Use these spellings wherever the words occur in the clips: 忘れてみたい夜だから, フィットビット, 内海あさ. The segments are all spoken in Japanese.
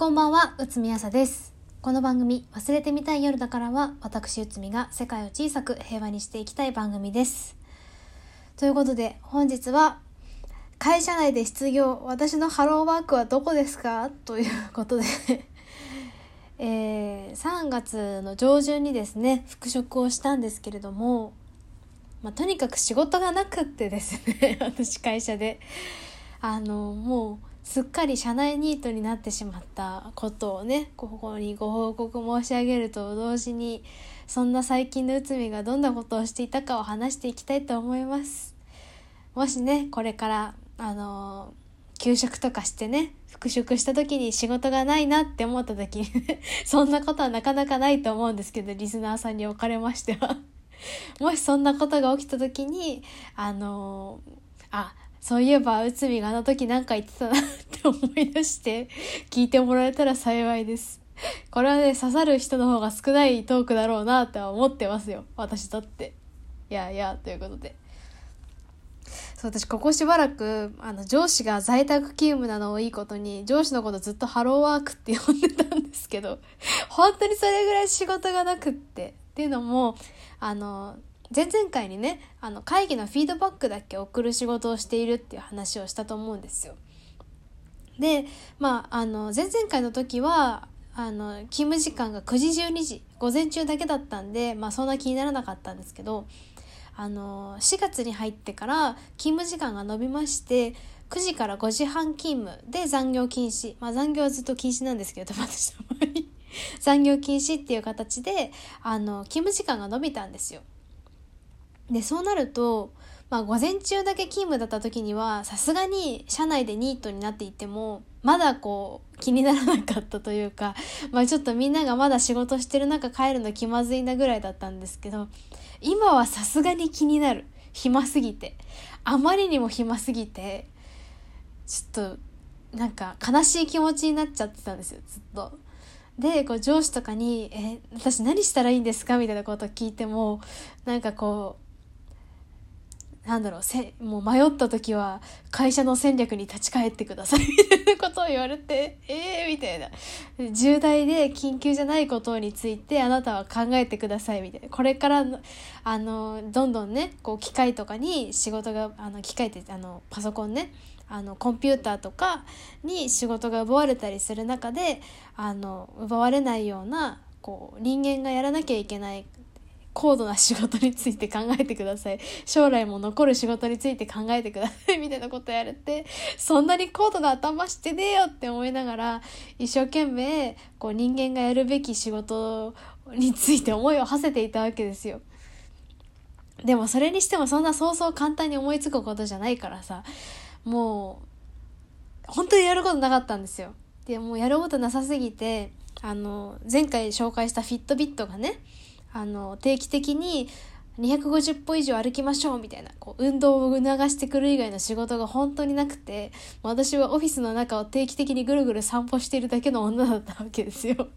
こんばんは、うつみあさです。この番組忘れてみたい夜だからは、私うつみが世界を小さく平和にしていきたい番組です。ということで、本日は会社内で失業、私のハローワークはどこですかということで3月の上旬にですね、復職をしたんですけれども、とにかく仕事がなくってですね私会社でもうすっかり社内ニートになってしまったことをね、ここにご報告申し上げると同時に、そんな最近のうつみがどんなことをしていたかを話していきたいと思います。もしね、これから休職とかしてね、復職した時に仕事がないなって思った時にそんなことはなかなかないと思うんですけど、リスナーさんにおかれましてはもしそんなことが起きた時にそういえばうつみがあの時なんか言ってたなって思い出して聞いてもらえたら幸いです。これはね、刺さる人の方が少ないトークだろうなとは思ってますよ、私だって。ということで、そう、私ここしばらく上司が在宅勤務なのをいいことに、上司のことずっとハローワークって呼んでたんですけど、本当にそれぐらい仕事がなくって。っていうのも前々回にね、会議のフィードバックだけ送る仕事をしているっていう話をしたと思うんですよ。で、前々回の時は勤務時間が9時12時午前中だけだったんで、そんな気にならなかったんですけど、4月に入ってから勤務時間が延びまして、9時から5時半勤務で残業禁止、残業はずっと禁止なんですけど私の場合残業禁止っていう形で勤務時間が延びたんですよ。で、そうなると、午前中だけ勤務だった時には、さすがに社内でニートになっていてもまだ気にならなかったというか、ちょっとみんながまだ仕事してる中帰るの気まずいなぐらいだったんですけど、今はさすがに気になる。暇すぎて、あまりにも暇すぎて、ちょっとなんか悲しい気持ちになっちゃってたんですよ、ずっと。で、上司とかに私何したらいいんですかみたいなことを聞いても、なんかもう迷った時は会社の戦略に立ち返ってくださいみたいなことを言われて、みたいな、重大で緊急じゃないことについてあなたは考えてくださいみたいな、これからどんどんね、機械とかに仕事が機械ってパソコンね、コンピューターとかに仕事が奪われたりする中で、奪われないような人間がやらなきゃいけない高度な仕事について考えてください、将来も残る仕事について考えてくださいみたいなことやれて、そんなに高度な頭してねえよって思いながら、一生懸命人間がやるべき仕事について思いを馳せていたわけですよ。でもそれにしても、そんなそうそう簡単に思いつくことじゃないからさ、もう本当にやることなかったんですよ。でもうやることなさすぎて、前回紹介したフィットビットがね、定期的に250歩以上歩きましょうみたいな運動を促してくる以外の仕事が本当になくて、私はオフィスの中を定期的にぐるぐる散歩しているだけの女だったわけですよ。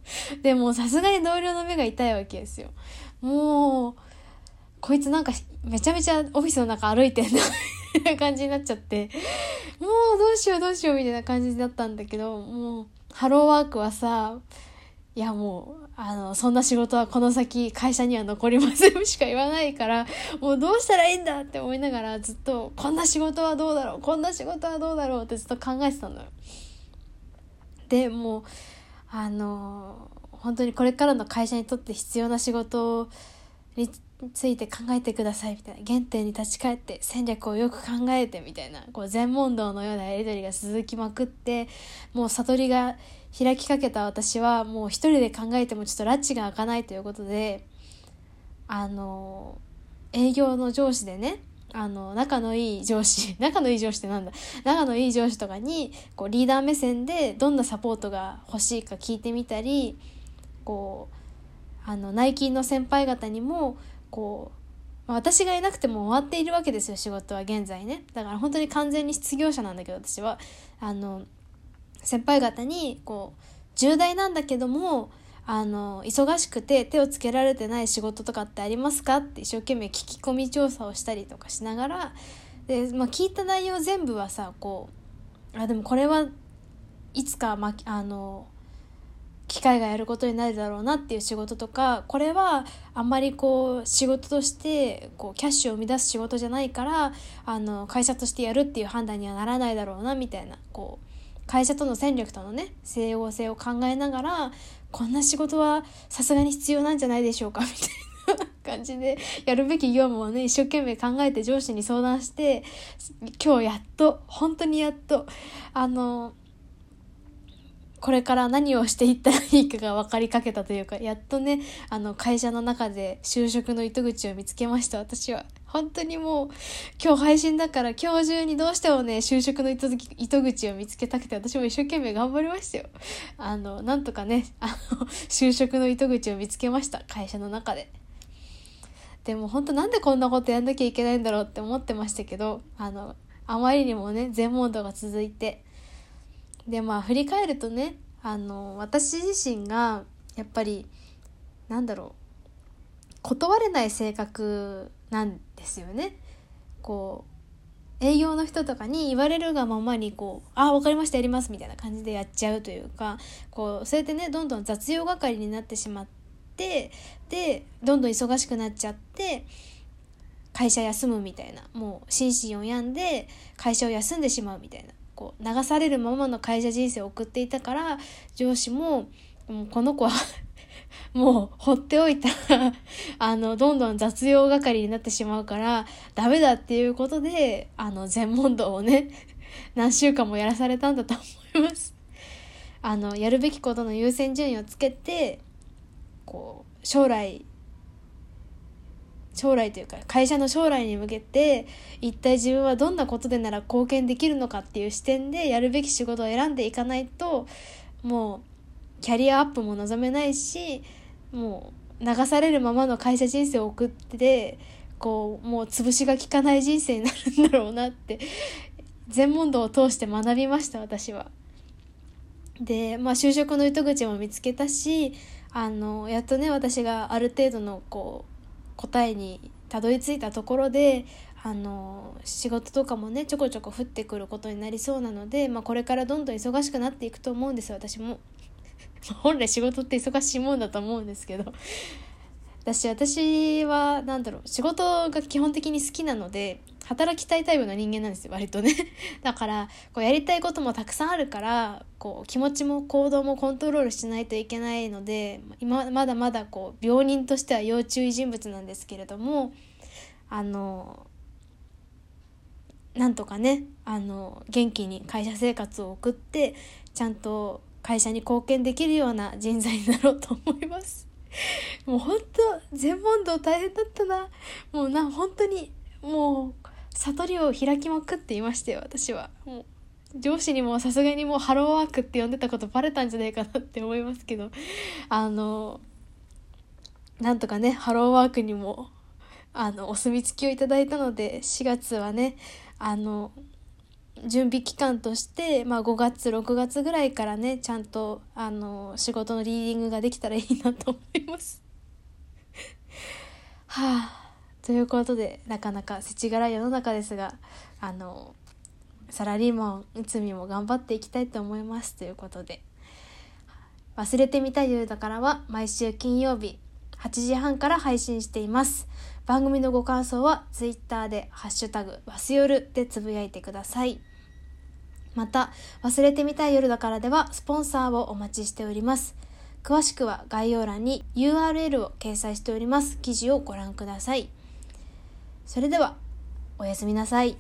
でもさすがに同僚の目が痛いわけですよ。もうこいつなんかめちゃめちゃオフィスの中歩いてんなみたいな感じになっちゃって、もうどうしようどうしようみたいな感じだったんだけど、もうハローワークはさ、いやもうそんな仕事はこの先会社には残りませんしか言わないから、もうどうしたらいいんだって思いながら、ずっとこんな仕事はどうだろう、こんな仕事はどうだろうってずっと考えてたのよ。でもう本当にこれからの会社にとって必要な仕事について考えてくださいみたいな、原点に立ち返って戦略をよく考えてみたいな、禅問答のようなやり取りが続きまくって、もう悟りが開きかけた私は、もう一人で考えてもちょっとラッチが開かないということで、営業の上司でね、仲のいい上司とかにリーダー目線でどんなサポートが欲しいか聞いてみたり、内勤の先輩方にも私がいなくても終わっているわけですよ、仕事は現在ね。だから本当に完全に失業者なんだけど、私は先輩方に重大なんだけども忙しくて手をつけられてない仕事とかってありますかって一生懸命聞き込み調査をしたりとかしながら、で、聞いた内容全部はさ、でもこれはいつか械がやることになるだろうなっていう仕事とか、これはあんまりこう仕事としてこうキャッシュを生み出す仕事じゃないから、会社としてやるっていう判断にはならないだろうなみたいな、こう会社との戦力とのね整合性を考えながら、こんな仕事はさすがに必要なんじゃないでしょうかみたいな感じで、やるべき業務をね一生懸命考えて上司に相談して、今日やっと本当にやっとこれから何をしていったらいいかが分かりかけたというか、やっとね会社の中で就職の糸口を見つけました。私は本当にもう今日配信だから今日中にどうしてもね就職の糸口を見つけたくて、私も一生懸命頑張りましたよ。なんとかね就職の糸口を見つけました、会社の中で。でも本当なんでこんなことやんなきゃいけないんだろうって思ってましたけど、あまりにもね全問答が続いて、で振り返るとね、私自身がやっぱり断れない性格なんですよね。こう営業の人とかに言われるがままにこうわかりましたやりますみたいな感じでやっちゃうというか、こうそうやってねどんどん雑用係になってしまって、でどんどん忙しくなっちゃって会社休むみたいな、もう心身を病んで会社を休んでしまうみたいな、こう流されるままの会社人生を送っていたから、上司もこの子はもう放っておいたらどんどん雑用係になってしまうからダメだっていうことで、全問答をね何週間もやらされたんだと思います。やるべきことの優先順位をつけて、こう将来というか会社の将来に向けて、一体自分はどんなことでなら貢献できるのかっていう視点でやるべき仕事を選んでいかないと、もうキャリアアップも望めないし、もう流されるままの会社人生を送って、こうもう潰しが効かない人生になるんだろうなって全問答を通して学びました、私は。で就職の糸口も見つけたし、やっとね私がある程度のこう答えにたどり着いたところで、仕事とかもねちょこちょこ降ってくることになりそうなので、これからどんどん忙しくなっていくと思うんですよ、私も本来仕事って忙しいもんだと思うんですけど、私は仕事が基本的に好きなので働きたいタイプの人間なんですよ、割とね。だからこうやりたいこともたくさんあるから、こう気持ちも行動もコントロールしないといけないので、まだまだこう病人としては要注意人物なんですけれども、なんとかね元気に会社生活を送って、ちゃんと会社に貢献できるような人材になろうと思います。もう本当全問答大変だったな。もう本当にもう悟りを開きまくっていましたよ、私は。もう上司にもさすがにもうハローワークって呼んでたことバレたんじゃないかなって思いますけど、なんとかねハローワークにもお墨付きをいただいたので、4月はね準備期間として、5月6月ぐらいからねちゃんと仕事のリーディングができたらいいなと思いますはあ、ということで、なかなか世知辛い世の中ですが、サラリーマンうつみも頑張っていきたいと思います。ということで、忘れてみたい夜だからは毎週金曜日8時半から配信しています。番組のご感想はツイッターでハッシュタグわすよるでつぶやいてください。また忘れてみたい夜だからではスポンサーをお待ちしております。詳しくは概要欄に URL を掲載しております。記事をご覧ください。それではおやすみなさい。